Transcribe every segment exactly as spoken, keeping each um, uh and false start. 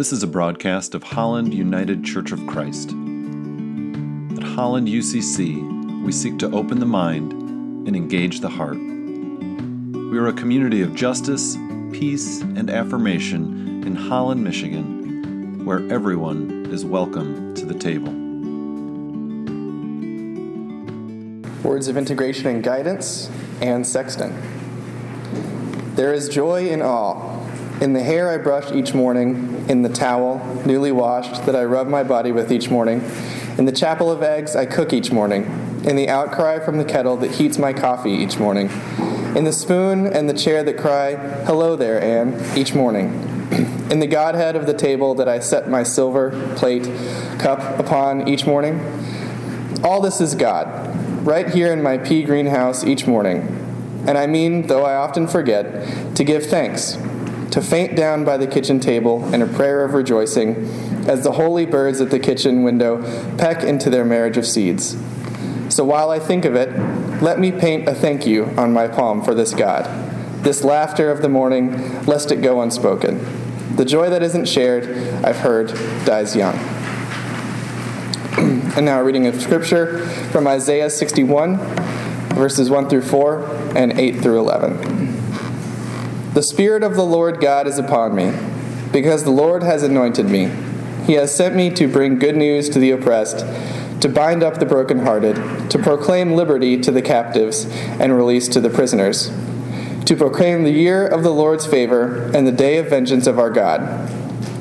This is a broadcast of Holland United Church of Christ. At Holland U C C, we seek to open the mind and engage the heart. We are a community of justice, peace, and affirmation in Holland, Michigan, where everyone is welcome to the table. Words of Integration and Guidance, Anne Sexton. There is joy in all, in the hair I brush each morning, in the towel, newly washed, that I rub my body with each morning, in the chapel of eggs I cook each morning, in the outcry from the kettle that heats my coffee each morning, in the spoon and the chair that cry, hello there, Anne, each morning, in the Godhead of the table that I set my silver plate cup upon each morning. All this is God, right here in my pea greenhouse each morning, and I mean, though I often forget, to give thanks, to faint down by the kitchen table in a prayer of rejoicing, as the holy birds at the kitchen window peck into their marriage of seeds. So while I think of it, let me paint a thank you on my palm for this God, this laughter of the morning, lest it go unspoken. The joy that isn't shared, I've heard, dies young. And now a reading of Scripture from Isaiah sixty-one, verses one through four and eight through eleven. The Spirit of the Lord God is upon me, because the Lord has anointed me. He has sent me to bring good news to the oppressed, to bind up the brokenhearted, to proclaim liberty to the captives and release to the prisoners, to proclaim the year of the Lord's favor and the day of vengeance of our God,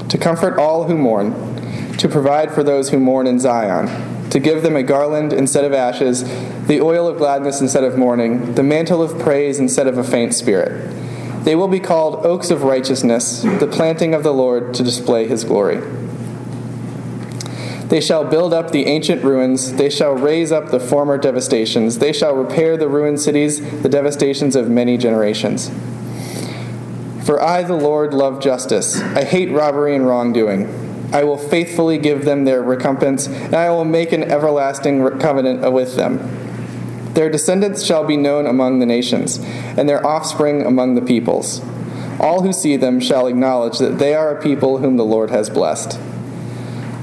to comfort all who mourn, to provide for those who mourn in Zion, to give them a garland instead of ashes, the oil of gladness instead of mourning, the mantle of praise instead of a faint spirit. They will be called oaks of righteousness, the planting of the Lord to display his glory. They shall build up the ancient ruins, they shall raise up the former devastations, they shall repair the ruined cities, the devastations of many generations. For I, the Lord, love justice. I hate robbery and wrongdoing. I will faithfully give them their recompense, and I will make an everlasting covenant with them. Their descendants shall be known among the nations, and their offspring among the peoples. All who see them shall acknowledge that they are a people whom the Lord has blessed.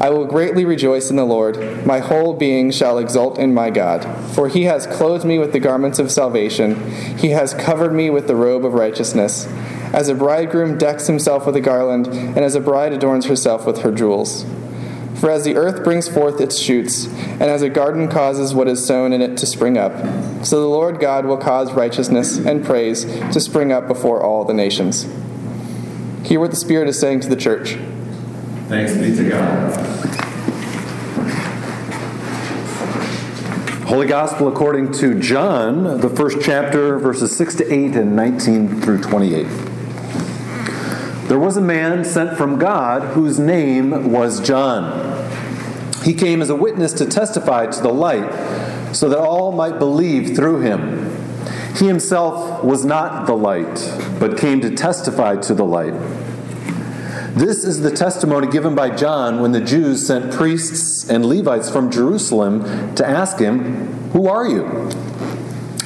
I will greatly rejoice in the Lord. My whole being shall exult in my God. For he has clothed me with the garments of salvation. He has covered me with the robe of righteousness. As a bridegroom decks himself with a garland, and as a bride adorns herself with her jewels. For as the earth brings forth its shoots, and as a garden causes what is sown in it to spring up, so the Lord God will cause righteousness and praise to spring up before all the nations. Hear what the Spirit is saying to the church. Thanks be to God. Holy Gospel according to John, the first chapter, verses six to eight and nineteen through twenty-eight. There was a man sent from God whose name was John. He came as a witness to testify to the light, so that all might believe through him. He himself was not the light, but came to testify to the light. This is the testimony given by John when the Jews sent priests and Levites from Jerusalem to ask him, "Who are you?"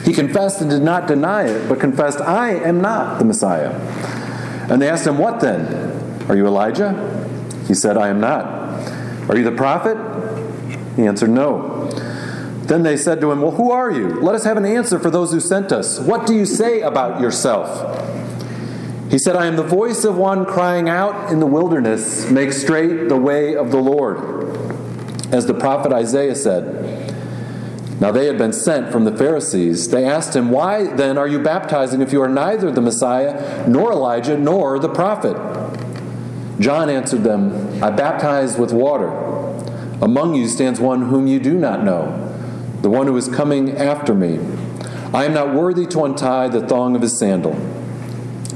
He confessed and did not deny it, but confessed, "I am not the Messiah." And they asked him, "What then? Are you Elijah?" He said, "I am not." "Are you the prophet?" He answered, "No." Then they said to him, "Well, who are you? Let us have an answer for those who sent us. What do you say about yourself?" He said, "I am the voice of one crying out in the wilderness, make straight the way of the Lord," as the prophet Isaiah said. Now they had been sent from the Pharisees. They asked him, "Why then are you baptizing if you are neither the Messiah, nor Elijah, nor the prophet?" John answered them, "I baptize with water. Among you stands one whom you do not know, the one who is coming after me. I am not worthy to untie the thong of his sandal."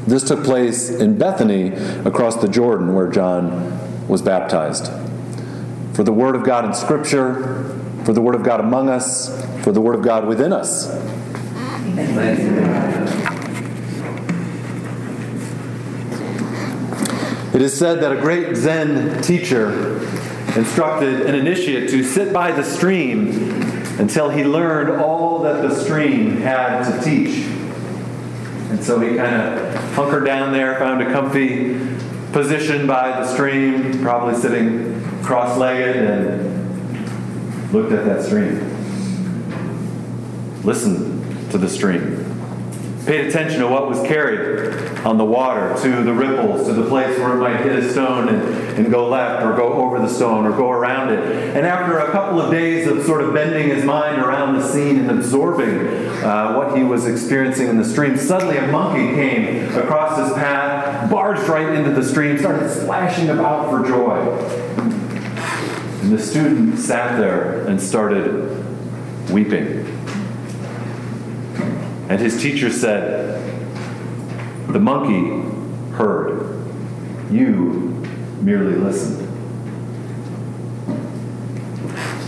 This took place in Bethany across the Jordan where John was baptized. For the word of God in Scripture, for the Word of God among us, for the Word of God within us. It is said that a great Zen teacher instructed an initiate to sit by the stream until he learned all that the stream had to teach. And so he kind of hunkered down there, found a comfy positioned by the stream, probably sitting cross-legged, and looked at that stream. Listened to the stream. Paid attention to what was carried on the water, to the ripples, to the place where it might hit a stone and, and go left, or go over the stone, or go around it. And after a couple of days of sort of bending his mind around the scene and absorbing uh, what he was experiencing in the stream, suddenly a monkey came across his path, barged right into the stream, started splashing about for joy. And the student sat there and started weeping. And his teacher said, "The monkey heard. You merely listened."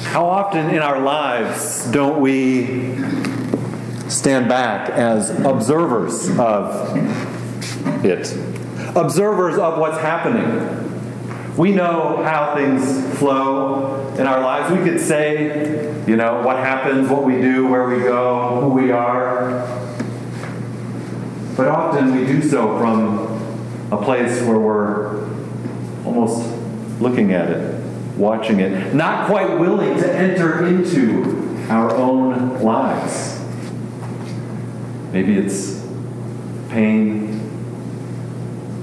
How often in our lives don't we stand back as observers of it? Observers of what's happening. We know how things flow in our lives. We could say, you know, what happens, what we do, where we go, who we are. But often we do so from a place where we're almost looking at it, watching it, not quite willing to enter into our own lives. Maybe it's pain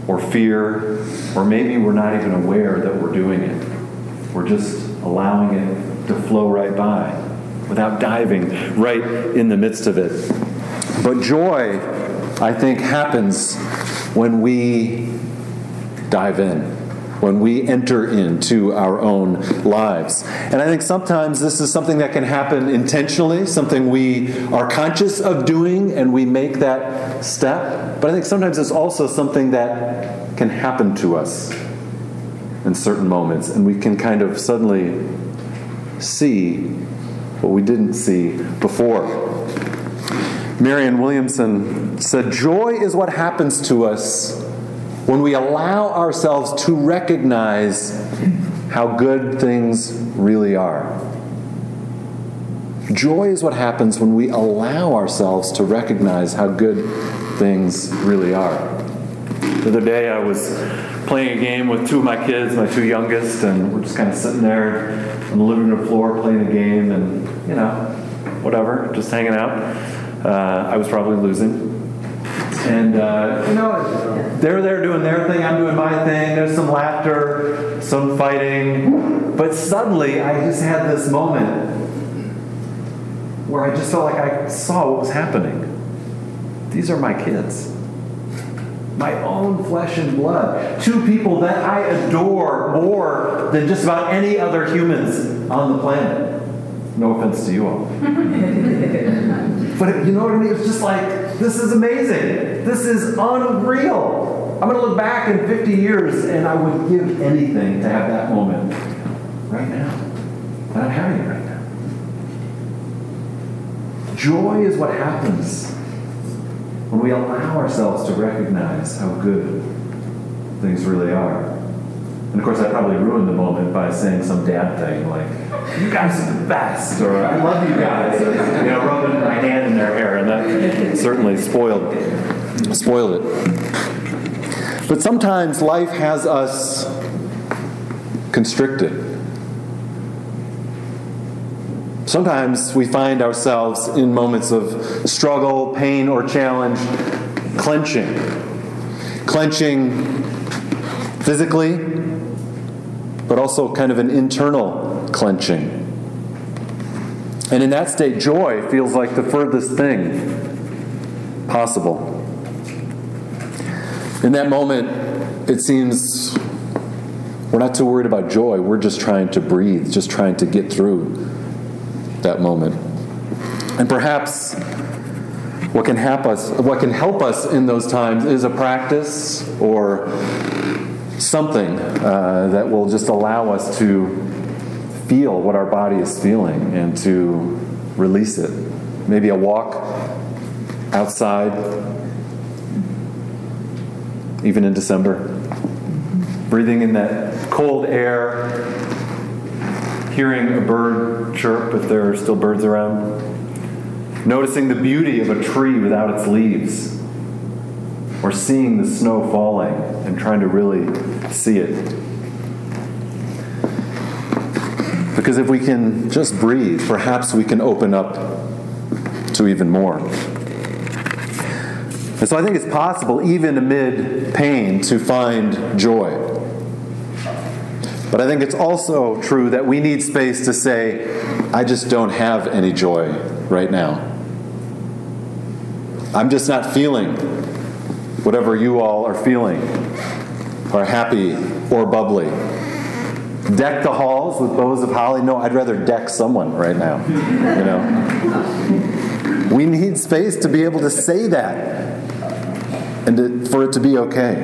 or fear, or maybe we're not even aware that we're doing it. We're just allowing it to flow right by without diving right in the midst of it. But joy, I think, happens when we dive in, when we enter into our own lives. And I think sometimes this is something that can happen intentionally, something we are conscious of doing, and we make that step. But I think sometimes it's also something that can happen to us in certain moments, and we can kind of suddenly see what we didn't see before. Marianne Williamson said, "Joy is what happens to us when we allow ourselves to recognize how good things really are." Joy is what happens when we allow ourselves to recognize how good things really are. The other day I was playing a game with two of my kids, my two youngest, and we're just kind of sitting there on the living room floor playing a game and, you know, whatever, just hanging out. Uh, I was probably losing. And, uh, you know, they're there doing their thing, I'm doing my thing, there's some laughter, some fighting. But suddenly I just had this moment where I just felt like I saw what was happening. These are my kids. My own flesh and blood. Two people that I adore more than just about any other humans on the planet. No offense to you all. But it, you know what I mean? It's just like, this is amazing. This is unreal. I'm going to look back in fifty years and I would give anything to have that moment right now. And I'm having it right now. Joy is what happens when we allow ourselves to recognize how good things really are. And of course, I probably ruined the moment by saying some dad thing like, "You guys are the best," or "I love you guys," or, you know, rubbing my hand in their hair, and that certainly spoiled spoiled it. But sometimes life has us constricted. Sometimes we find ourselves in moments of struggle, pain, or challenge, clenching. Clenching physically, but also kind of an internal clenching. And in that state, joy feels like the furthest thing possible. In that moment, it seems we're not too worried about joy. We're just trying to breathe, just trying to get through that moment. And perhaps what can help us, what can help us in those times is a practice or something uh, that will just allow us to feel what our body is feeling and to release it. Maybe a walk outside, even in December. Breathing in that cold air, hearing a bird chirp if there are still birds around, noticing the beauty of a tree without its leaves, or seeing the snow falling and trying to really see it. Because if we can just breathe, perhaps we can open up to even more. And so I think it's possible, even amid pain, to find joy. But I think it's also true that we need space to say, I just don't have any joy right now. I'm just not feeling whatever you all are feeling, or happy or bubbly. Deck the halls with bows of holly? No, I'd rather deck someone right now. You know, we need space to be able to say that, and to, for it to be okay.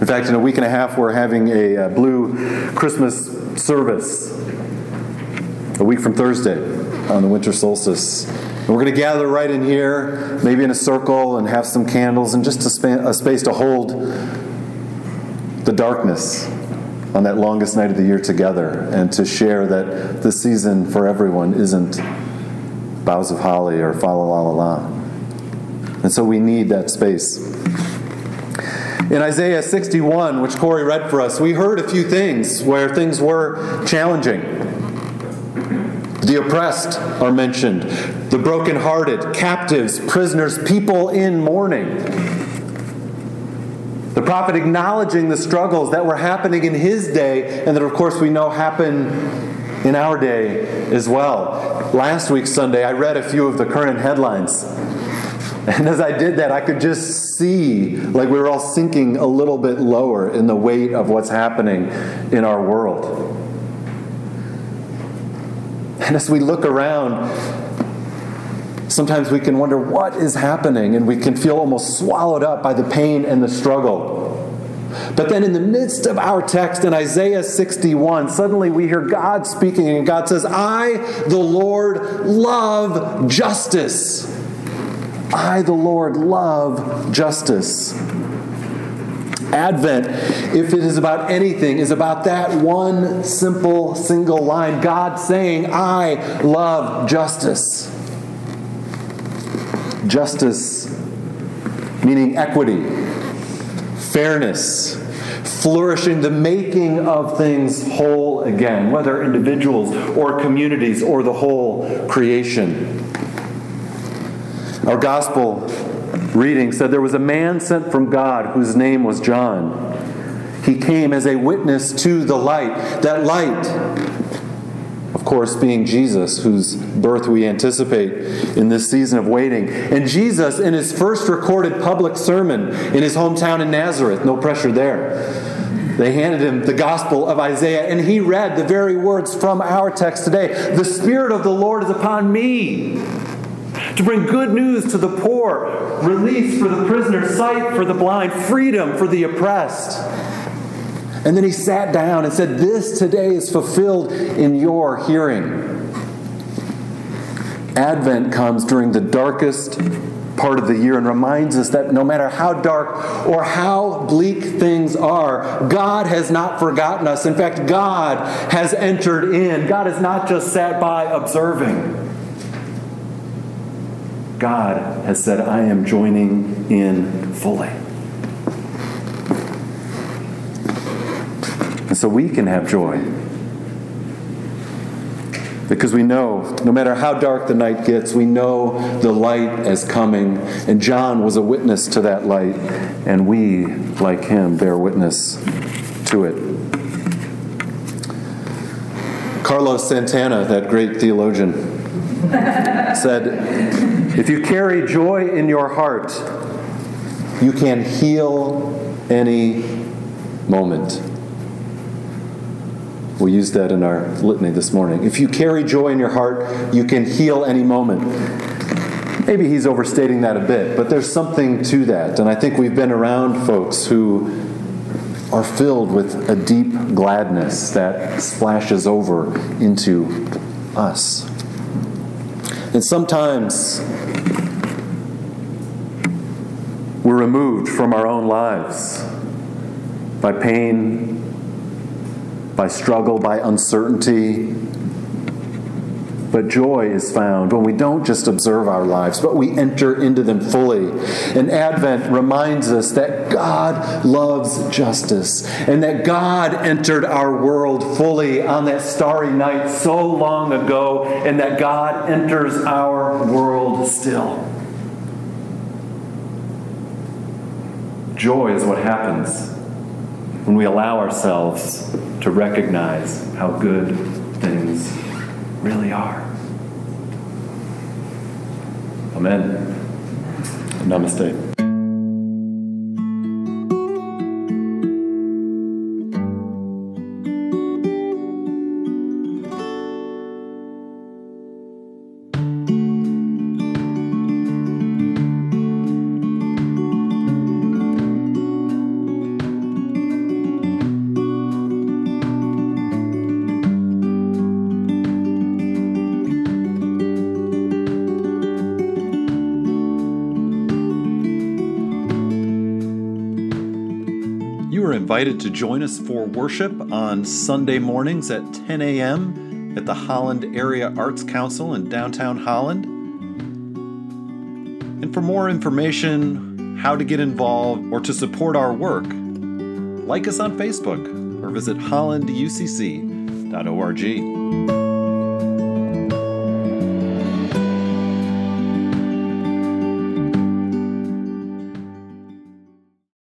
In fact, in a week and a half, we're having a uh, blue Christmas service. A week from Thursday, on the winter solstice, and we're going to gather right in here, maybe in a circle, and have some candles, and just a, span, a space to hold the darkness on that longest night of the year together, and to share that the season for everyone isn't boughs of holly or fa la la la la. And so we need that space. In Isaiah sixty-one, which Corey read for us, we heard a few things where things were challenging. The oppressed are mentioned, the brokenhearted, captives, prisoners, people in mourning. The prophet acknowledging the struggles that were happening in his day, and that, of course, we know happen in our day as well. Last week, Sunday, I read a few of the current headlines. And as I did that, I could just see, like we were all sinking a little bit lower in the weight of what's happening in our world. And as we look around, sometimes we can wonder what is happening, and we can feel almost swallowed up by the pain and the struggle. But then in the midst of our text in Isaiah sixty-one, suddenly we hear God speaking, and God says, I, the Lord, love justice. I, the Lord, love justice. Advent, if it is about anything, is about that one simple, single line. God saying, I love justice. Justice, meaning equity, fairness, flourishing, the making of things whole again, whether individuals or communities or the whole creation. Our gospel reading said there was a man sent from God whose name was John. He came as a witness to the light. That light, of course, being Jesus, whose birth we anticipate in this season of waiting. And Jesus, in his first recorded public sermon in his hometown in Nazareth, no pressure there, they handed him the Gospel of Isaiah, and he read the very words from our text today. The Spirit of the Lord is upon me, to bring good news to the poor, release for the prisoner, sight for the blind, freedom for the oppressed. And then he sat down and said, this today is fulfilled in your hearing. Advent comes during the darkest part of the year and reminds us that no matter how dark or how bleak things are, God has not forgotten us. In fact, God has entered in. God has not just sat by observing. God has said, I am joining in fully. And so we can have joy. Because we know, no matter how dark the night gets, we know the light is coming. And John was a witness to that light. And we, like him, bear witness to it. Carlos Santana, that great theologian, said, if you carry joy in your heart, you can heal any moment. We used that in our litany this morning. If you carry joy in your heart, you can heal any moment. Maybe he's overstating that a bit, but there's something to that. And I think we've been around folks who are filled with a deep gladness that splashes over into us. And sometimes we're removed from our own lives by pain, by struggle, by uncertainty, But joy is found when we don't just observe our lives, but we enter into them fully. And Advent reminds us that God loves justice and that God entered our world fully on that starry night so long ago, and that God enters our world still. Joy is what happens when we allow ourselves to recognize how good things really are. Amen. Namaste. Invited to join us for worship on Sunday mornings at ten a.m. at the Holland Area Arts Council in downtown Holland. And for more information, how to get involved, or to support our work, like us on Facebook or visit holland u c c dot org.